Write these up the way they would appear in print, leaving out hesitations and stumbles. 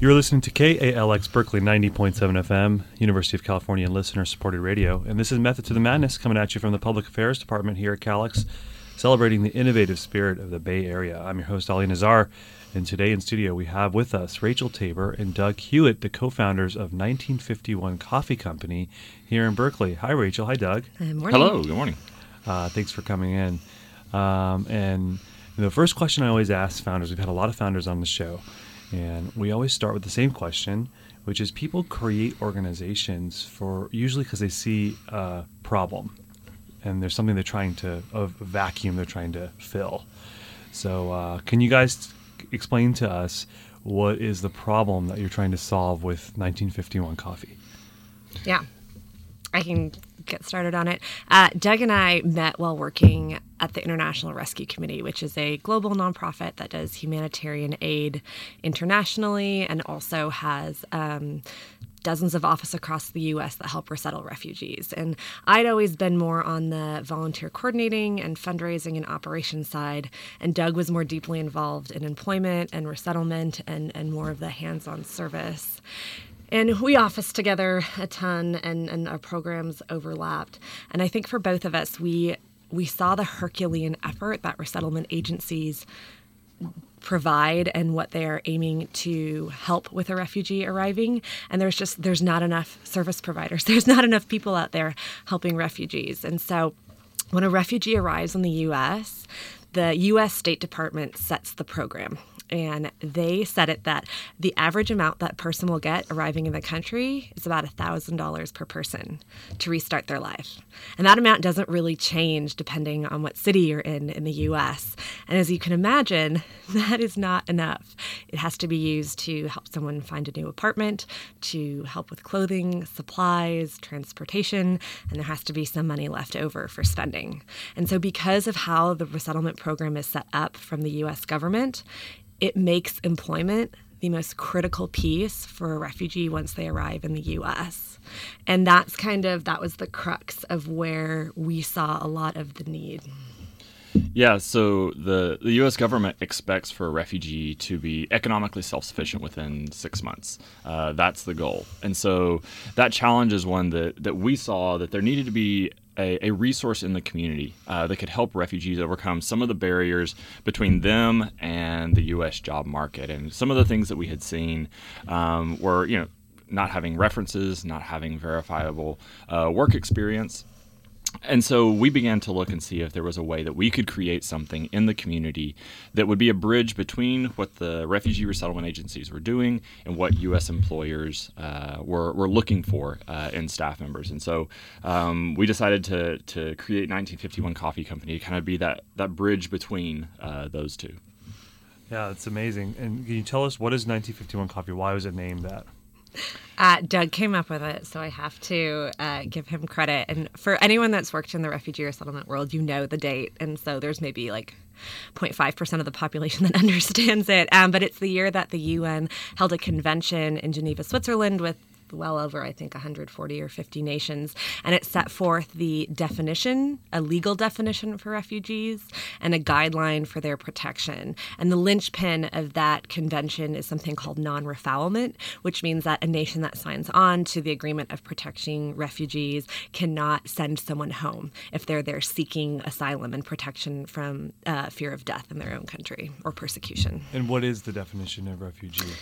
You're listening to KALX Berkeley 90.7 FM, University of California listener-supported radio, and this is Method to the Madness coming at you from the Public Affairs Department here at KALX, celebrating the innovative spirit of the Bay Area. I'm your host, Ali Nazar, and today in studio we have with us Rachel Taber and Doug Hewitt, the co-founders of 1951 Coffee Company here in Berkeley. Hi, Rachel. Hi, Doug. Good morning. Hello. Good morning. Thanks for coming in. And the first question I always ask founders, we've had a lot of founders on the show, and we always start with the same question, which is people create organizations for usually because they see a problem and there's something they're trying to, a vacuum they're trying to fill. So can you guys explain to us what is the problem that you're trying to solve with 1951 Coffee? Yeah, I can get started on it. Doug and I met while working at the International Rescue Committee, which is a global nonprofit that does humanitarian aid internationally and also has dozens of offices across the U.S. that help resettle refugees. And I'd always been more on the volunteer coordinating and fundraising and operations side, and Doug was more deeply involved in employment and resettlement and more of the hands-on service. And we officed together a ton, and our programs overlapped. And I think for both of us, we saw the Herculean effort that resettlement agencies provide and what they are aiming to help with a refugee arriving. And there's not enough service providers. There's not enough people out there helping refugees. And so when a refugee arrives in the US State Department sets the program. And they said it that the average amount that person will get arriving in the country is about $1,000 per person to restart their life. And that amount doesn't really change depending on what city you're in the U.S. And as you can imagine, that is not enough. It has to be used to help someone find a new apartment, to help with clothing, supplies, transportation, and there has to be some money left over for spending. And so because of how the resettlement program is set up from the U.S. government, it makes employment the most critical piece for a refugee once they arrive in the U.S. And that was the crux of where we saw a lot of the need. Yeah, so the U.S. government expects for a refugee to be economically self-sufficient within 6 months. That's the goal. And so that challenge is one that we saw, that there needed to be a resource in the community that could help refugees overcome some of the barriers between them and the U.S. job market. And some of the things that we had seen were, not having references, not having verifiable work experience. And so we began to look and see if there was a way that we could create something in the community that would be a bridge between what the refugee resettlement agencies were doing and what U.S. employers were looking for in staff members. And so we decided to create 1951 Coffee Company to kind of be that bridge between those two. Yeah, it's amazing. And can you tell us, what is 1951 Coffee? Why was it named that? Doug came up with it, so I have to give him credit. And for anyone that's worked in the refugee resettlement world, you know the date. And so there's maybe 0.5% of the population that understands it. But it's the year that the UN held a convention in Geneva, Switzerland with well over, I think, 140 or 50 nations. And it set forth the definition, a legal definition for refugees, and a guideline for their protection. And the linchpin of that convention is something called non-refoulement, which means that a nation that signs on to the agreement of protecting refugees cannot send someone home if they're there seeking asylum and protection from fear of death in their own country or persecution. And what is the definition of refugee?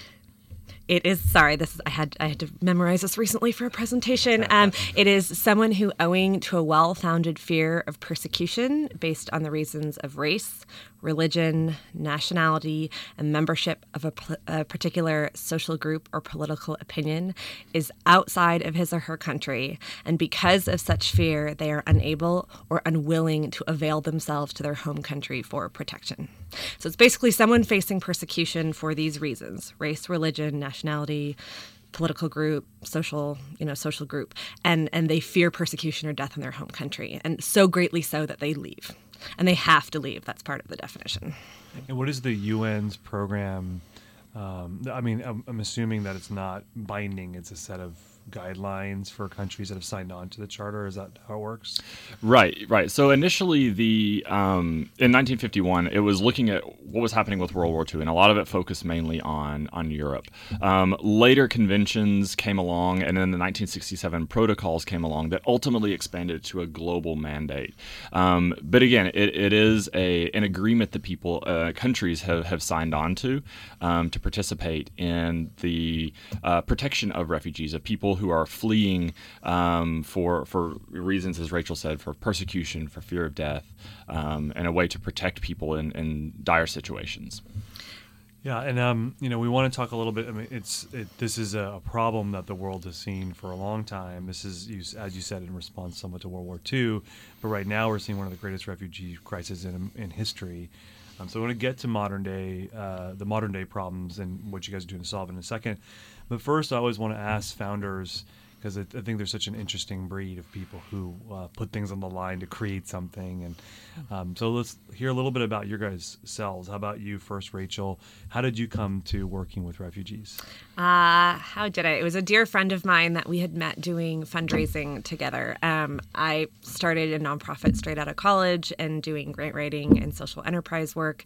It is, I had to memorize this recently for a presentation. It is someone who, owing to a well-founded fear of persecution based on the reasons of race, religion, nationality, and membership of a particular social group or political opinion, is outside of his or her country, and because of such fear, they are unable or unwilling to avail themselves to their home country for protection. So it's basically someone facing persecution for these reasons: race, religion, nationality, political group, social group, and they fear persecution or death in their home country, and so greatly so that they leave. And they have to leave. That's part of the definition. And what is the UN's program? I'm assuming that it's not binding. It's a set of guidelines for countries that have signed on to the charter? Is that how it works? Right. So initially, in 1951, it was looking at what was happening with World War II, and a lot of it focused mainly on Europe. Later conventions came along, and then the 1967 protocols came along that ultimately expanded to a global mandate. But again, it is an agreement that people, countries have signed on to participate in the protection of refugees, of people who are fleeing for reasons, as Rachel said, for persecution, for fear of death, and a way to protect people in dire situations. Yeah, and we want to talk a little bit. I mean, this is a problem that the world has seen for a long time. This is, as you said, in response somewhat to World War II, but right now we're seeing one of the greatest refugee crises in history. So I want to get to the modern day problems and what you guys are doing to solve it in a second. But first, I always want to ask founders, because I think they're such an interesting breed of people who put things on the line to create something. And so let's hear a little bit about your guys' selves. How about you first, Rachel? How did you come to working with refugees? How did I? It was a dear friend of mine that we had met doing fundraising together. I started a nonprofit straight out of college and doing grant writing and social enterprise work.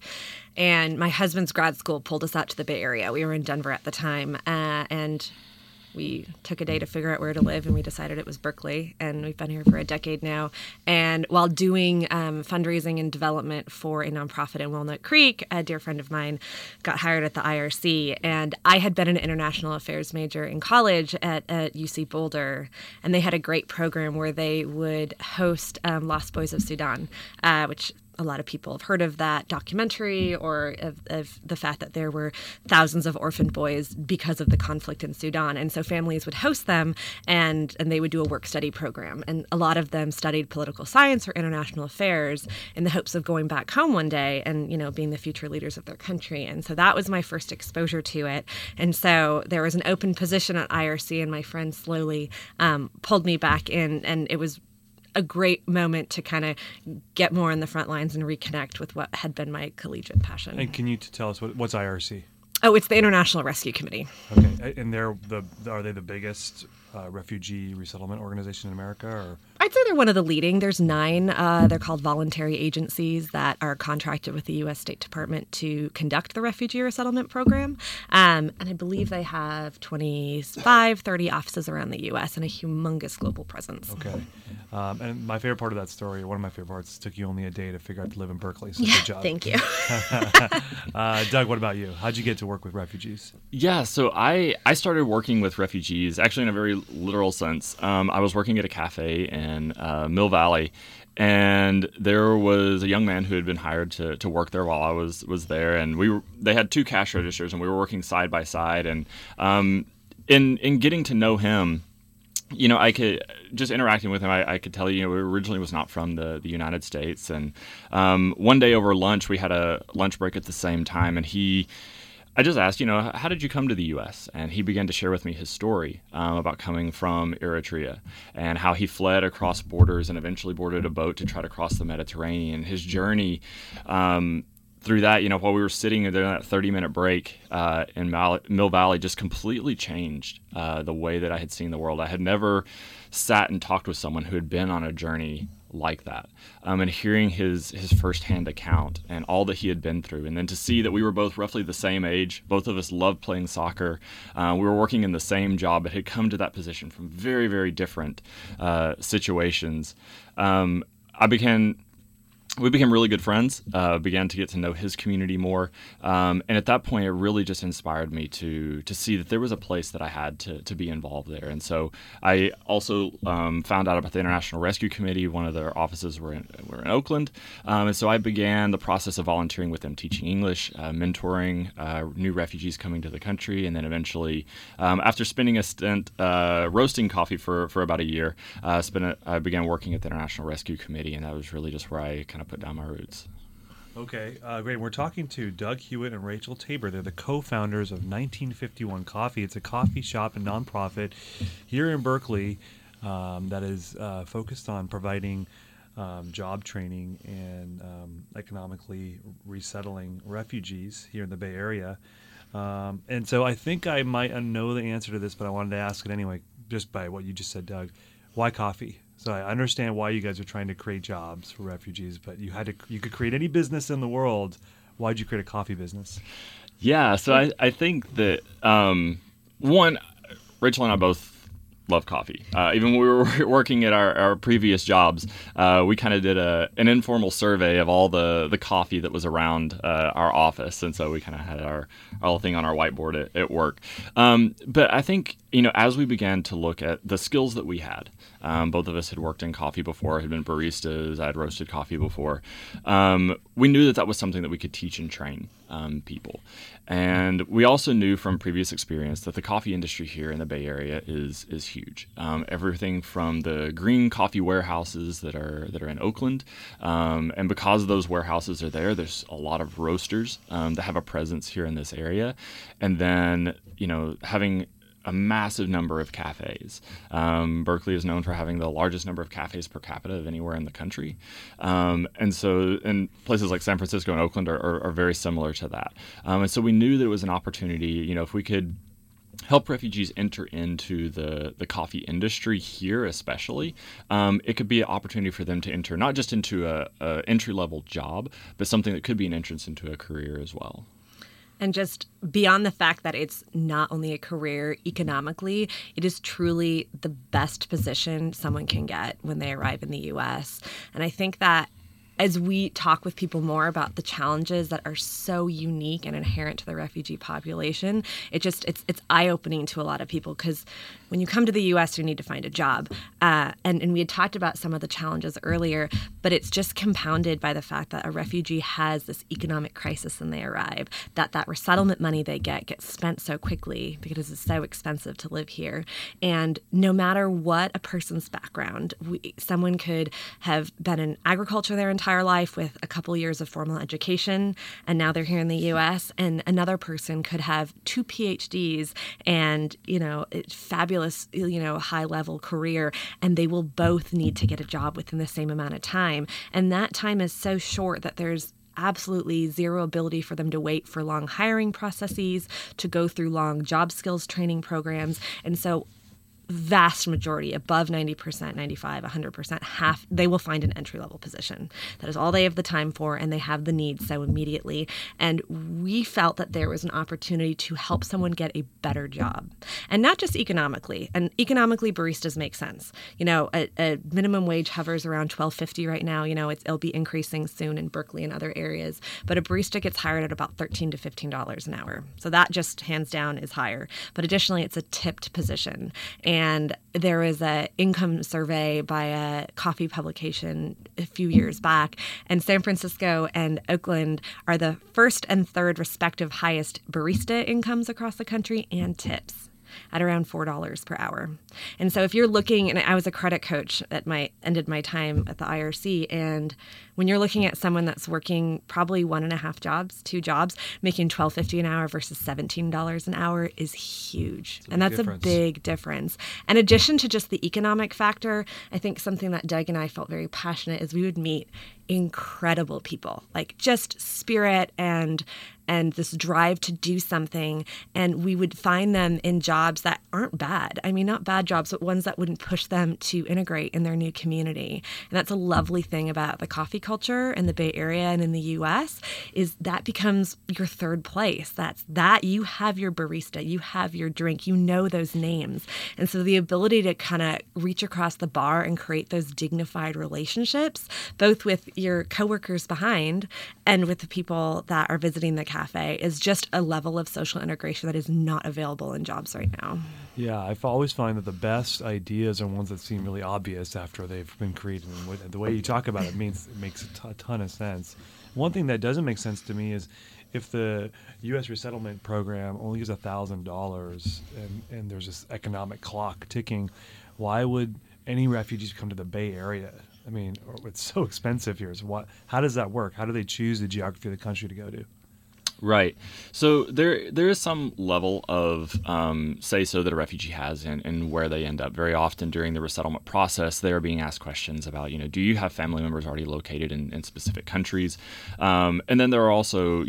And my husband's grad school pulled us out to the Bay Area. We were in Denver at the time. And we took a day to figure out where to live, and we decided it was Berkeley, and we've been here for a decade now. And while doing fundraising and development for a nonprofit in Walnut Creek, a dear friend of mine got hired at the IRC, and I had been an international affairs major in college at UC Boulder, and they had a great program where they would host Lost Boys of Sudan, which a lot of people have heard of that documentary, or of the fact that there were thousands of orphaned boys because of the conflict in Sudan. And so families would host them, and they would do a work-study program. And a lot of them studied political science or international affairs in the hopes of going back home one day and, being the future leaders of their country. And so that was my first exposure to it. And so there was an open position at IRC, and my friend slowly pulled me back in, and it was a great moment to kind of get more in the front lines and reconnect with what had been my collegiate passion. And can you tell us what's IRC? Oh, it's the International Rescue Committee. Okay, and are they the biggest refugee resettlement organization in America? Or? I'd say they're one of the leading. There's 9. They're called voluntary agencies that are contracted with the US State Department to conduct the refugee resettlement program. And I believe they have 30 offices around the US and a humongous global presence. Okay. And my favorite part of that story, one of my favorite parts, took you only a day to figure out to live in Berkeley. So good job. Thank you. Doug, what about you? How'd you get to work with refugees? Yeah, so I started working with refugees actually in a very literal sense. I was working at a cafe in Mill Valley, and there was a young man who had been hired to work there while I was there, and they had 2 cash registers, and we were working side by side. And in getting to know him, I could just interacting with him. I could tell he originally was not from the United States. And one day over lunch, we had a lunch break at the same time, and I just asked, how did you come to the U.S.? And he began to share with me his story about coming from Eritrea and how he fled across borders and eventually boarded a boat to try to cross the Mediterranean. His journey through that, while we were sitting there in that 30-minute break in Mill Valley, just completely changed the way that I had seen the world. I had never sat and talked with someone who had been on a journey like that, and hearing his firsthand account and all that he had been through, and then to see that we were both roughly the same age, both of us loved playing soccer, we were working in the same job, but had come to that position from very, very different situations. We became really good friends, began to get to know his community more, and at that point it really just inspired me to see that there was a place that I had to be involved there. And so I also found out about the International Rescue Committee. One of their offices were in Oakland, and so I began the process of volunteering with them, teaching English, mentoring new refugees coming to the country, and then eventually, after spending a stint roasting coffee for about a year, I began working at the International Rescue Committee, and that was really just where I kind of put down my roots. Okay, great. We're talking to Doug Hewitt and Rachel Taber. They're the co-founders of 1951 Coffee. It's a coffee shop and nonprofit here in Berkeley that is focused on providing job training and economically resettling refugees here in the Bay Area. And so I think I might know the answer to this, but I wanted to ask it anyway just by what you just said, Doug, why coffee? So I understand why you guys are trying to create jobs for refugees, but you had to, you could create any business in the world. Why'd you create a coffee business? Yeah, so I think that, one, Rachel and I both love coffee. Even when we were working at our previous jobs, we kind of did an informal survey of all the coffee that was around our office. And so we kind of had our whole thing on our whiteboard at work. But I think, as we began to look at the skills that we had, both of us had worked in coffee before, had been baristas, I had roasted coffee before. We knew that was something that we could teach and train people. And we also knew from previous experience that the coffee industry here in the Bay Area is huge. Everything from the green coffee warehouses that are in Oakland. And because those warehouses are there, there's a lot of roasters that have a presence here in this area. And then, having a massive number of cafes. Berkeley is known for having the largest number of cafes per capita of anywhere in the country. And places like San Francisco and Oakland are very similar to that. And so we knew that it was an opportunity, if we could help refugees enter into the coffee industry here especially, it could be an opportunity for them to enter not just into a entry-level job, but something that could be an entrance into a career as well. And just beyond the fact that it's not only a career economically, it is truly the best position someone can get when they arrive in the U.S. And I think that as we talk with people more about the challenges that are so unique and inherent to the refugee population, it's eye-opening to a lot of people, because when you come to the U.S., you need to find a job. And we had talked about some of the challenges earlier, but it's just compounded by the fact that a refugee has this economic crisis when they arrive, that resettlement money they get gets spent so quickly because it's so expensive to live here. And no matter what a person's background, someone could have been in agriculture their entire life with a couple years of formal education, and now they're here in the U.S., and another person could have 2 PhDs and, fabulous, high-level career, and they will both need to get a job within the same amount of time. And that time is so short that there's absolutely zero ability for them to wait for long hiring processes, to go through long job skills training programs. And so vast majority, above 90%, 95%, 100%, half, they will find an entry-level position. That is all they have the time for, and they have the need so immediately. And we felt that there was an opportunity to help someone get a better job. And not just economically. And economically, baristas make sense. A minimum wage hovers around $12.50 right now. It'll be increasing soon in Berkeley and other areas. But a barista gets hired at about $13 to $15 an hour. So that just, hands down, is higher. But additionally, it's a tipped position. And there was an income survey by a coffee publication a few years back, and San Francisco and Oakland are the first and third respective highest barista incomes across the country, and tips at around $4 per hour. And so if you're looking, and I was a credit coach at ended my time at the IRC, and when you're looking at someone that's working probably 2 jobs, making $12.50 an hour versus $17 an hour is huge. And that's a big difference. In addition to just the economic factor, I think something that Doug and I felt very passionate is we would meet incredible people, like just spirit and this drive to do something. And we would find them in jobs that aren't bad. I mean, not bad jobs, but ones that wouldn't push them to integrate in their new community. And that's a lovely thing about the coffee culture in the Bay Area and in the U.S. is that becomes your third place. That's you have your barista, you have your drink, those names. And so the ability to kind of reach across the bar and create those dignified relationships, both with your coworkers behind and with the people that are visiting the cafe, is just a level of social integration that is not available in jobs right now. Yeah, I've always found that the best ideas are ones that seem really obvious after they've been created. And the way you talk about it means it makes a ton of sense. One thing that doesn't make sense to me is if the U.S. resettlement program only gives $1,000 and there's this economic clock ticking, why would any refugees come to the Bay Area? I mean, it's so expensive here. So how does that work? How do they choose the geography of the country to go to? Right. So there is some level of say-so that a refugee has in where they end up. Very often during the resettlement process, they are being asked questions about, do you have family members already located in specific countries? And then there are also,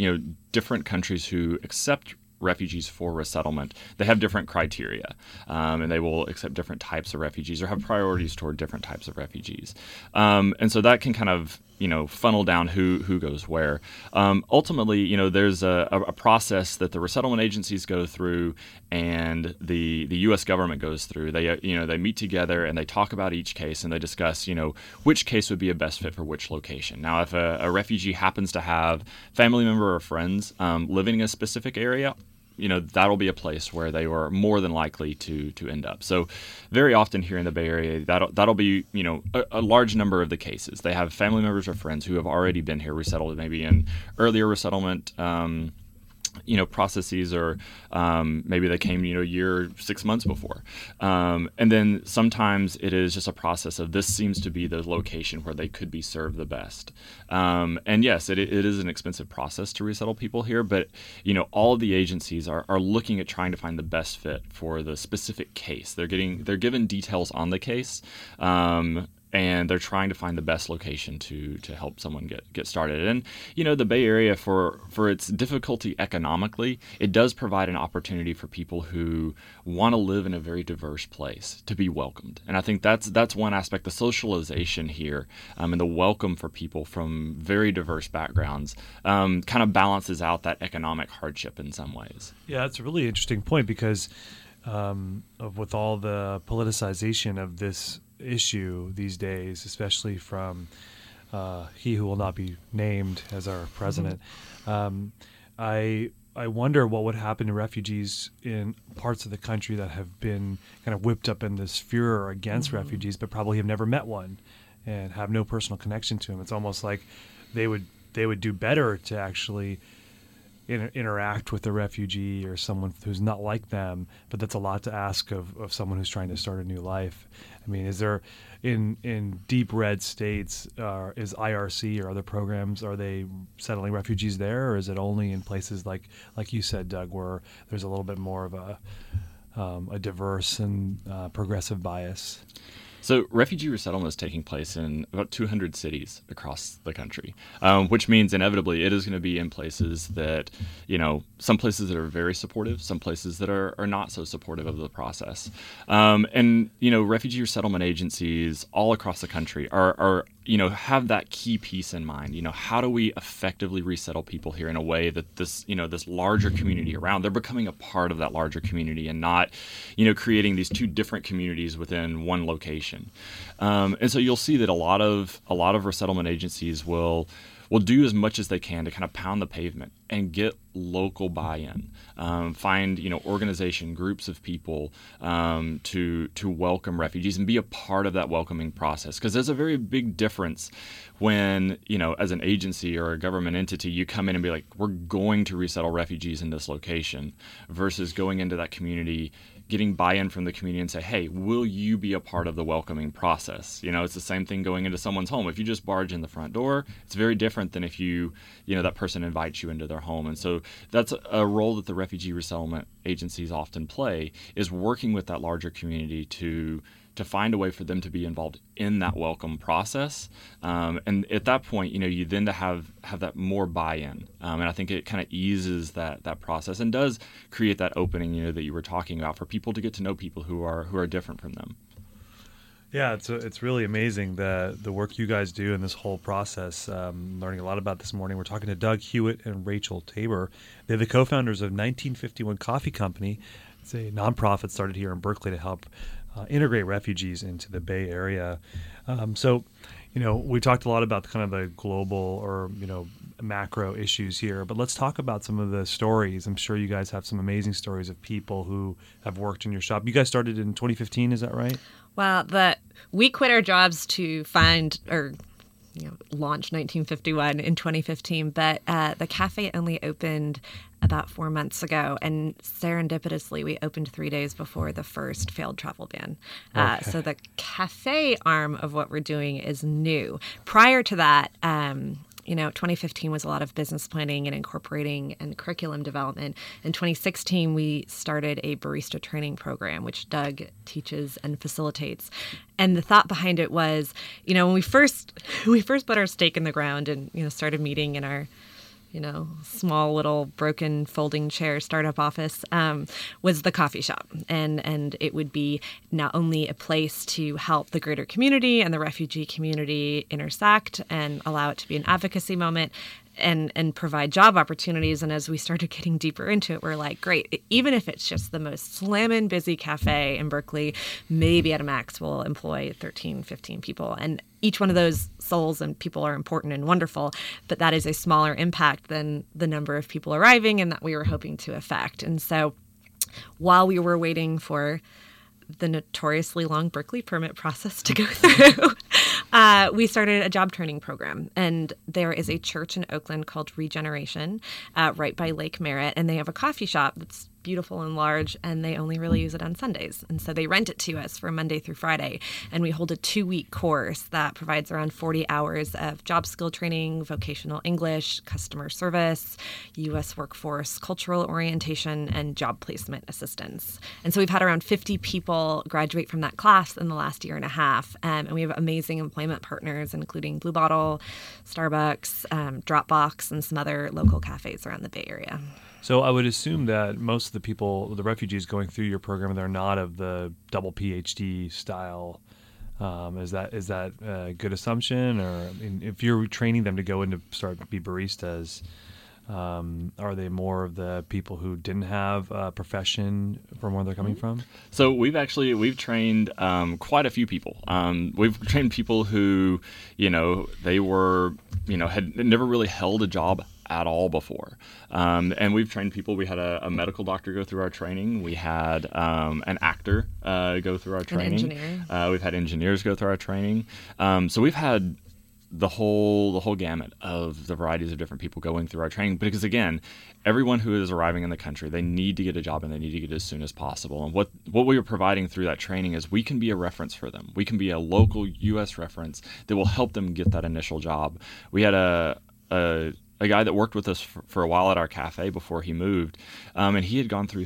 different countries who accept refugees for resettlement, they have different criteria, and they will accept different types of refugees or have priorities toward different types of refugees. And so that can kind of, you know, funnel down who goes where. Ultimately, you know, there's a process that the resettlement agencies go through and the U.S. government goes through. They, you know, they meet together and they talk about each case and they discuss, you know, which case would be a best fit for which location. Now, if a refugee happens to have family member or friends living in a specific area, you know, that'll be a place where they are more than likely to end up. So very often here in the Bay Area, that'll be, you know, a large number of the cases. They have family members or friends who have already been here, resettled maybe in earlier resettlement you know, processes, or maybe they came, you know, a year, 6 months before. And then sometimes it is just a process of this seems to be the location where they could be served the best. And yes, it is an expensive process to resettle people here, but, you know, all of the agencies are looking at trying to find the best fit for the specific case. They're given details on the case, and they're trying to find the best location to help someone get started. And, you know, the Bay Area, for its difficulty economically, it does provide an opportunity for people who want to live in a very diverse place to be welcomed. And I think that's one aspect, the socialization here and the welcome for people from very diverse backgrounds kind of balances out that economic hardship in some ways. Yeah, that's a really interesting point because with all the politicization of this issue these days, especially from he who will not be named as our president. I wonder what would happen to refugees in parts of the country that have been kind of whipped up in this furor against refugees, but probably have never met one and have no personal connection to them. It's almost like they would do better to actually interact with a refugee or someone who's not like them, but that's a lot to ask of someone who's trying to start a new life. I mean, is there in deep red states, is IRC or other programs, are they settling refugees there, or is it only in places like you said, Doug, where there's a little bit more of a diverse and progressive bias? So refugee resettlement is taking place in about 200 cities across the country, which means inevitably it is going to be in places that, you know, some places that are very supportive, some places that are not so supportive of the process. And, you know, refugee resettlement agencies all across the country are you know, have that key piece in mind. You know, how do we effectively resettle people here in a way that this, you know, this larger community around, they're becoming a part of that larger community and not, you know, creating these two different communities within one location. And so you'll see that a lot of resettlement agencies will do as much as they can to kind of pound the pavement and get local buy-in, find, you know, organization, groups of people to welcome refugees and be a part of that welcoming process. Because there's a very big difference when, you know, as an agency or a government entity, you come in and be like, we're going to resettle refugees in this location, versus going into that community, getting buy-in from the community and say, hey, will you be a part of the welcoming process? You know, it's the same thing going into someone's home. If you just barge in the front door, it's very different than if you know, that person invites you into their home. And so that's a role that the refugee resettlement agencies often play, is working with that larger community to find a way for them to be involved in that welcome process. And at that point, you know, you then to have that more buy-in. And I think it kind of eases that process and does create that opening, you know, that you were talking about, for people to get to know people who are different from them. Yeah, it's really amazing the work you guys do in this whole process. Learning a lot about this morning. We're talking to Doug Hewitt and Rachel Taber. They're the co-founders of 1951 Coffee Company. It's a nonprofit started here in Berkeley to help integrate refugees into the Bay Area. So, you know, we talked a lot about kind of the global or, you know, macro issues here, but let's talk about some of the stories. I'm sure you guys have some amazing stories of people who have worked in your shop. You guys started in 2015, is that right? Well, we quit our jobs to find or, you know, launch 1951 in 2015, but the cafe only opened about 4 months ago, and serendipitously we opened 3 days before the first failed travel ban. Okay. So the cafe arm of what we're doing is new. Prior to that, you know, 2015 was a lot of business planning and incorporating and curriculum development. In 2016, we started a barista training program, which Doug teaches and facilitates. And the thought behind it was, you know, when we first put our stake in the ground and, you know, started meeting in our you know, small little broken folding chair startup office, was the coffee shop. And it would be not only a place to help the greater community and the refugee community intersect and allow it to be an advocacy moment, and provide job opportunities. And as we started getting deeper into it, we're like, great, even if it's just the most slammin' busy cafe in Berkeley, maybe at a max we'll employ 13, 15 people. And each one of those souls and people are important and wonderful, but that is a smaller impact than the number of people arriving and that we were hoping to affect. And so while we were waiting for the notoriously long Berkeley permit process to go through, we started a job training program. And there is a church in Oakland called Regeneration, right by Lake Merritt. And they have a coffee shop that's beautiful and large, and they only really use it on Sundays. And so they rent it to us for Monday through Friday. And we hold a 2-week course that provides around 40 hours of job skill training, vocational English, customer service, U.S. workforce, cultural orientation, and job placement assistance. And so we've had around 50 people graduate from that class in the last year and a half. And we have amazing employment partners, including Blue Bottle, Starbucks, Dropbox, and some other local cafes around the Bay Area. So I would assume that most of the people, the refugees going through your program, they're not of the double PhD style. Is that a good assumption? Or if you're training them to go in to start to be baristas, are they more of the people who didn't have a profession from where they're coming from? So we've trained quite a few people. We've trained people who, they were, had never really held a job at all before. And we've trained people. We had a medical doctor go through our training. We had an actor go through our training. An engineer. We've had engineers go through our training. So we've had the whole gamut of the varieties of different people going through our training, because again, everyone who is arriving in the country, they need to get a job and they need to get it as soon as possible. And what we are providing through that training is we can be a reference for them. We can be a local U.S. reference that will help them get that initial job. We had a guy that worked with us for a while at our cafe before he moved, and he had gone through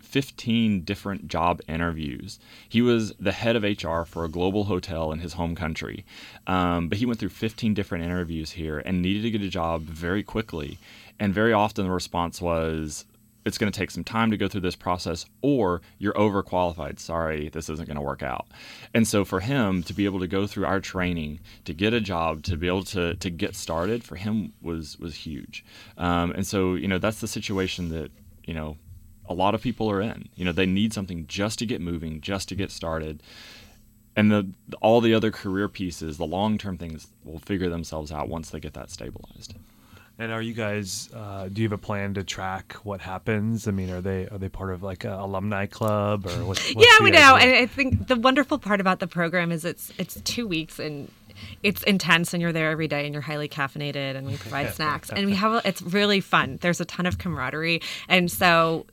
15 different job interviews. He was the head of HR for a global hotel in his home country, but he went through 15 different interviews here and needed to get a job very quickly. And very often the response was, it's going to take some time to go through this process, or you're overqualified. Sorry, this isn't going to work out. And so for him to be able to go through our training, to get a job, to be able to get started, for him was huge. And so, that's the situation that, a lot of people are in. They need something just to get moving, just to get started. And all the other career pieces, the long-term things, will figure themselves out once they get that stabilized. And are you guys? Do you have a plan to track what happens? I mean, are they part of like an alumni club or what's yeah, we know. And I think the wonderful part about the program is it's 2 weeks and it's intense, and you're there every day, and you're highly caffeinated, and we provide snacks, and we have it's really fun. There's a ton of camaraderie, and so.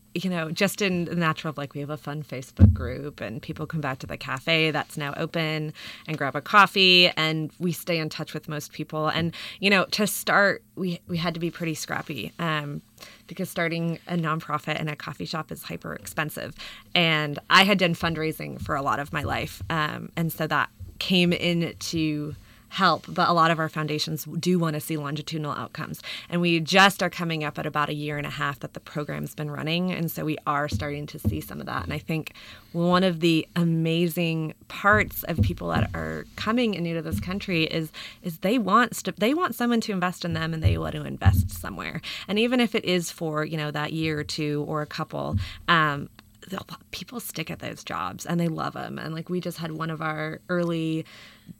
Just in the natural of we have a fun Facebook group and people come back to the cafe that's now open and grab a coffee, and we stay in touch with most people. And, to start, we had to be pretty scrappy because starting a nonprofit and a coffee shop is hyper expensive. And I had done fundraising for a lot of my life. And so that came in to help, but a lot of our foundations do want to see longitudinal outcomes. And we just are coming up at about a year and a half that the program's been running, and so we are starting to see some of that. And I think one of the amazing parts of people that are coming and new to this country is they want someone to invest in them, and they want to invest somewhere. And even if it is for, that year or two or a couple, people stick at those jobs and they love them. And we just had one of our early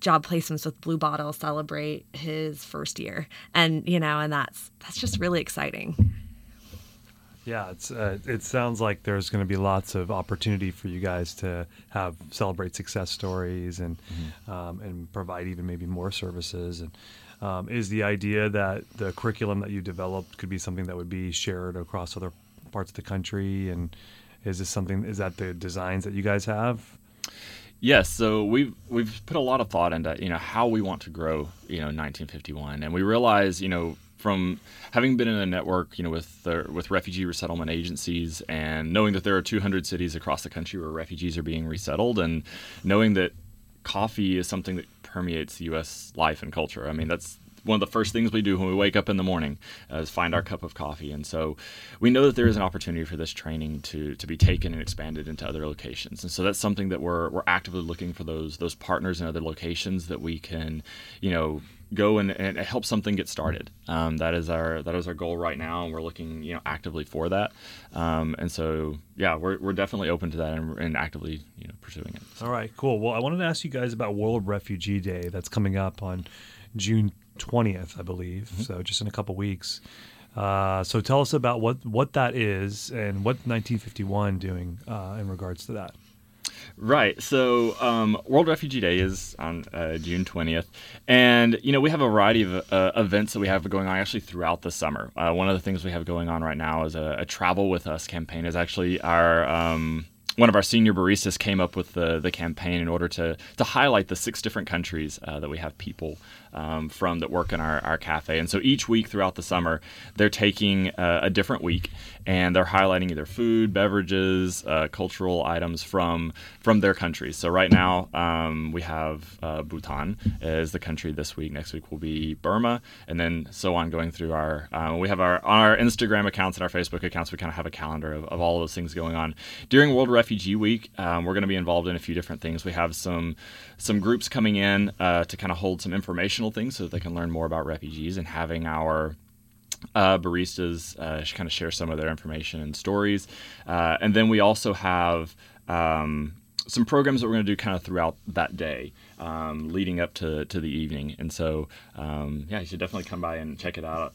job placements with Blue Bottle celebrate his first year, and and that's just really exciting. Yeah, it sounds like there's going to be lots of opportunity for you guys to celebrate success stories and and provide even maybe more services. And is the idea that the curriculum that you developed could be something that would be shared across other parts of the country? And is that the designs that you guys have? Yes. So we've put a lot of thought into, how we want to grow, 1951. And we realize, from having been in a network, with refugee resettlement agencies, and knowing that there are 200 cities across the country where refugees are being resettled, and knowing that coffee is something that permeates U.S. life and culture. I mean, that's one of the first things we do when we wake up in the morning is find our cup of coffee. And so we know that there is an opportunity for this training to be taken and expanded into other locations. And so that's something that we're actively looking for those partners in other locations that we can, you know, go and help something get started. That is our goal right now, and we're looking, you know, actively for that. And so, yeah, we're definitely open to that and actively, you know, pursuing it. So. All right, cool. Well, I wanted to ask you guys about World Refugee Day that's coming up on June 20th, I believe. Mm-hmm. So just in a couple weeks. So tell us about what that is and what 1951 doing in regards to that. Right. So World Refugee Day is on June 20th. And, you know, we have a variety of events that we have going on actually throughout the summer. One of the things we have going on right now is a Travel With Us campaign. Is actually our... one of our senior baristas came up with the campaign in order to highlight the 6 different countries that we have people from that work in our cafe. And so each week throughout the summer, they're taking a different week, and they're highlighting either food, beverages, cultural items from their countries. So right now we have Bhutan as the country this week. Next week will be Burma, and then so on going through our we have our Instagram accounts and our Facebook accounts. We kind of have a calendar of all of those things going on. During World Refugee Week, we're going to be involved in a few different things. We have some groups coming in to kind of hold some informational things so that they can learn more about refugees, and having our baristas kind of share some of their information and stories. And then we also have some programs that we're going to do kind of throughout that day, leading up to the evening. And so, yeah, you should definitely come by and check it out.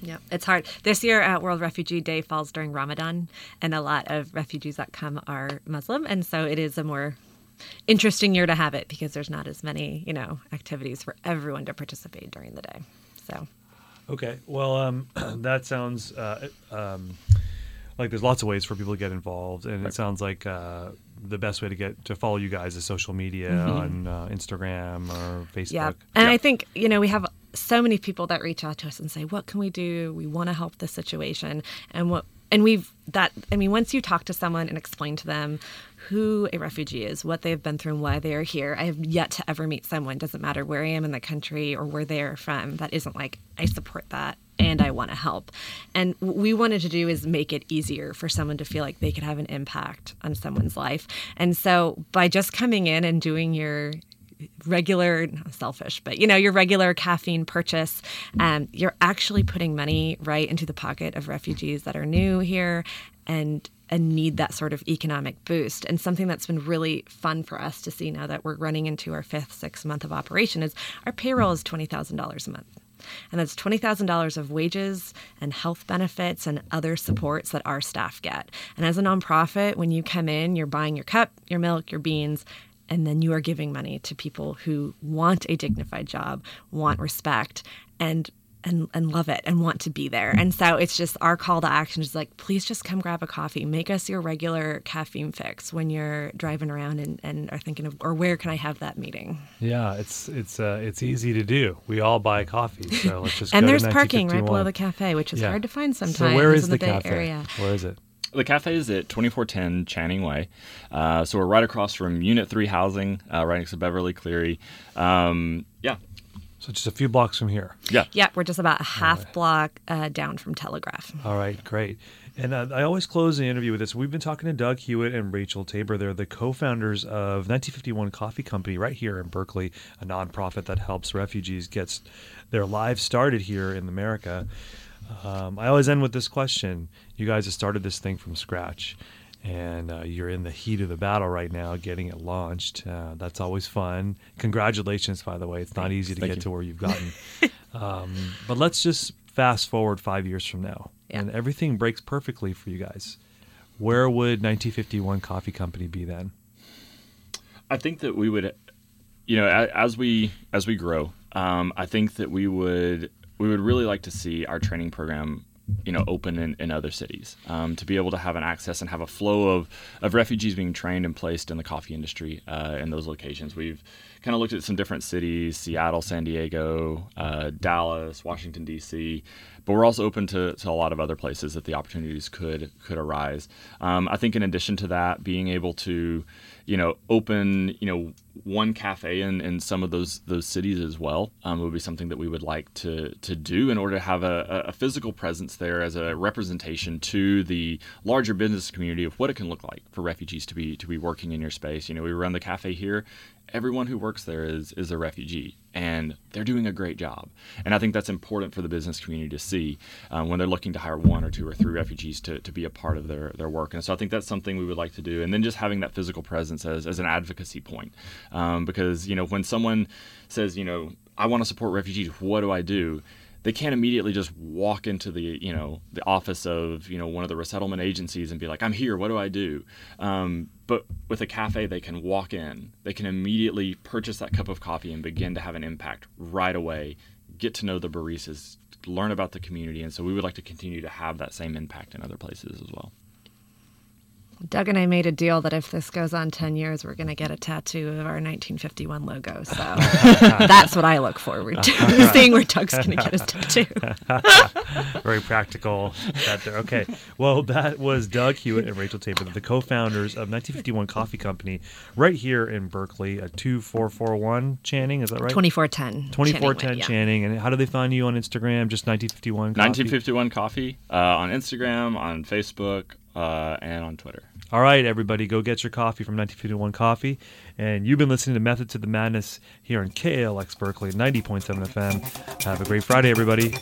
Yeah, it's hard. This year, World Refugee Day falls during Ramadan, and a lot of refugees that come are Muslim, and so it is a more interesting year to have it because there's not as many, you know, activities for everyone to participate during the day. So, okay, well, that sounds like there's lots of ways for people to get involved, and it sounds like the best way to get to follow you guys is social media on Instagram or Facebook. Yeah, and I think, you know, we have so many people that reach out to us and say, what can we do? We want to help this situation. And once you talk to someone and explain to them who a refugee is, what they've been through, and why they are here, I have yet to ever meet someone, doesn't matter where I am in the country or where they are from, that isn't like, I support that and I want to help. And what we wanted to do is make it easier for someone to feel like they could have an impact on someone's life. And so by just coming in and doing your regular, not selfish, but, you know, your regular caffeine purchase, you're actually putting money right into the pocket of refugees that are new here and need that sort of economic boost. And something that's been really fun for us to see now that we're running into our 5th, 6th month of operation is our payroll is $20,000 a month. And that's $20,000 of wages and health benefits and other supports that our staff get. And as a nonprofit, when you come in, you're buying your cup, your milk, your beans, and then you are giving money to people who want a dignified job, want respect, and love it and want to be there. And so it's just our call to action is like, please just come grab a coffee. Make us your regular caffeine fix when you're driving around and are thinking of, or where can I have that meeting? Yeah, it's easy to do. We all buy coffee, so let's just go. And there's parking right below the cafe, which is hard to find sometimes. So where is the Bay Area? Where is it? The cafe is at 2410 Channing Way. So we're right across from Unit 3 Housing, right next to Beverly Cleary. Yeah. So just a few blocks from here. Yeah. Yeah, we're just about a half block down from Telegraph. All right, great. And I always close the interview with this. We've been talking to Doug Hewitt and Rachel Taber. They're the co-founders of 1951 Coffee Company right here in Berkeley, a nonprofit that helps refugees get their lives started here in America. I always end with this question. You guys have started this thing from scratch, and you're in the heat of the battle right now, getting it launched. That's always fun. Congratulations, by the way. It's not easy to get to where you've gotten. But let's just fast forward 5 years from now, and everything breaks perfectly for you guys. Where would 1951 Coffee Company be then? I think that we would, you know, as we grow, I think that we would really like to see our training program, you know, open in other cities, to be able to have an access and have a flow of refugees being trained and placed in the coffee industry in those locations. We've kind of looked at some different cities: Seattle, San Diego, Dallas, Washington, D.C., But we're also open to a lot of other places that the opportunities could arise. I think in addition to that, being able to, open, one cafe in some of those cities as well would be something that we would like to do in order to have a physical presence there as a representation to the larger business community of what it can look like for refugees to be working in your space. We run the cafe here. Everyone who works there is a refugee, and they're doing a great job. And I think that's important for the business community to see when they're looking to hire one or two or three refugees to be a part of their work. And so I think that's something we would like to do. And then just having that physical presence as an advocacy point, because when someone says, I want to support refugees, what do I do? They can't immediately just walk into the office of, one of the resettlement agencies and be like, I'm here, what do I do? But with a cafe, they can walk in, they can immediately purchase that cup of coffee and begin to have an impact right away, get to know the baristas, learn about the community. And so we would like to continue to have that same impact in other places as well. Doug and I made a deal that if this goes on 10 years, we're going to get a tattoo of our 1951 logo. So that's what I look forward to, seeing where Doug's going to get his tattoo. Very practical. Okay. Well, that was Doug Hewitt and Rachel Taber, the co-founders of 1951 Coffee Company, right here in Berkeley at 2441 Channing. Is that right? 2410. 2410 Channing. And how do they find you on Instagram? Just 1951 Coffee? 1951 Coffee on Instagram, on Facebook. And on Twitter. All right, everybody, go get your coffee from 1951 Coffee. And you've been listening to Method to the Madness here on KALX Berkeley, 90.7 FM. Have a great Friday, everybody.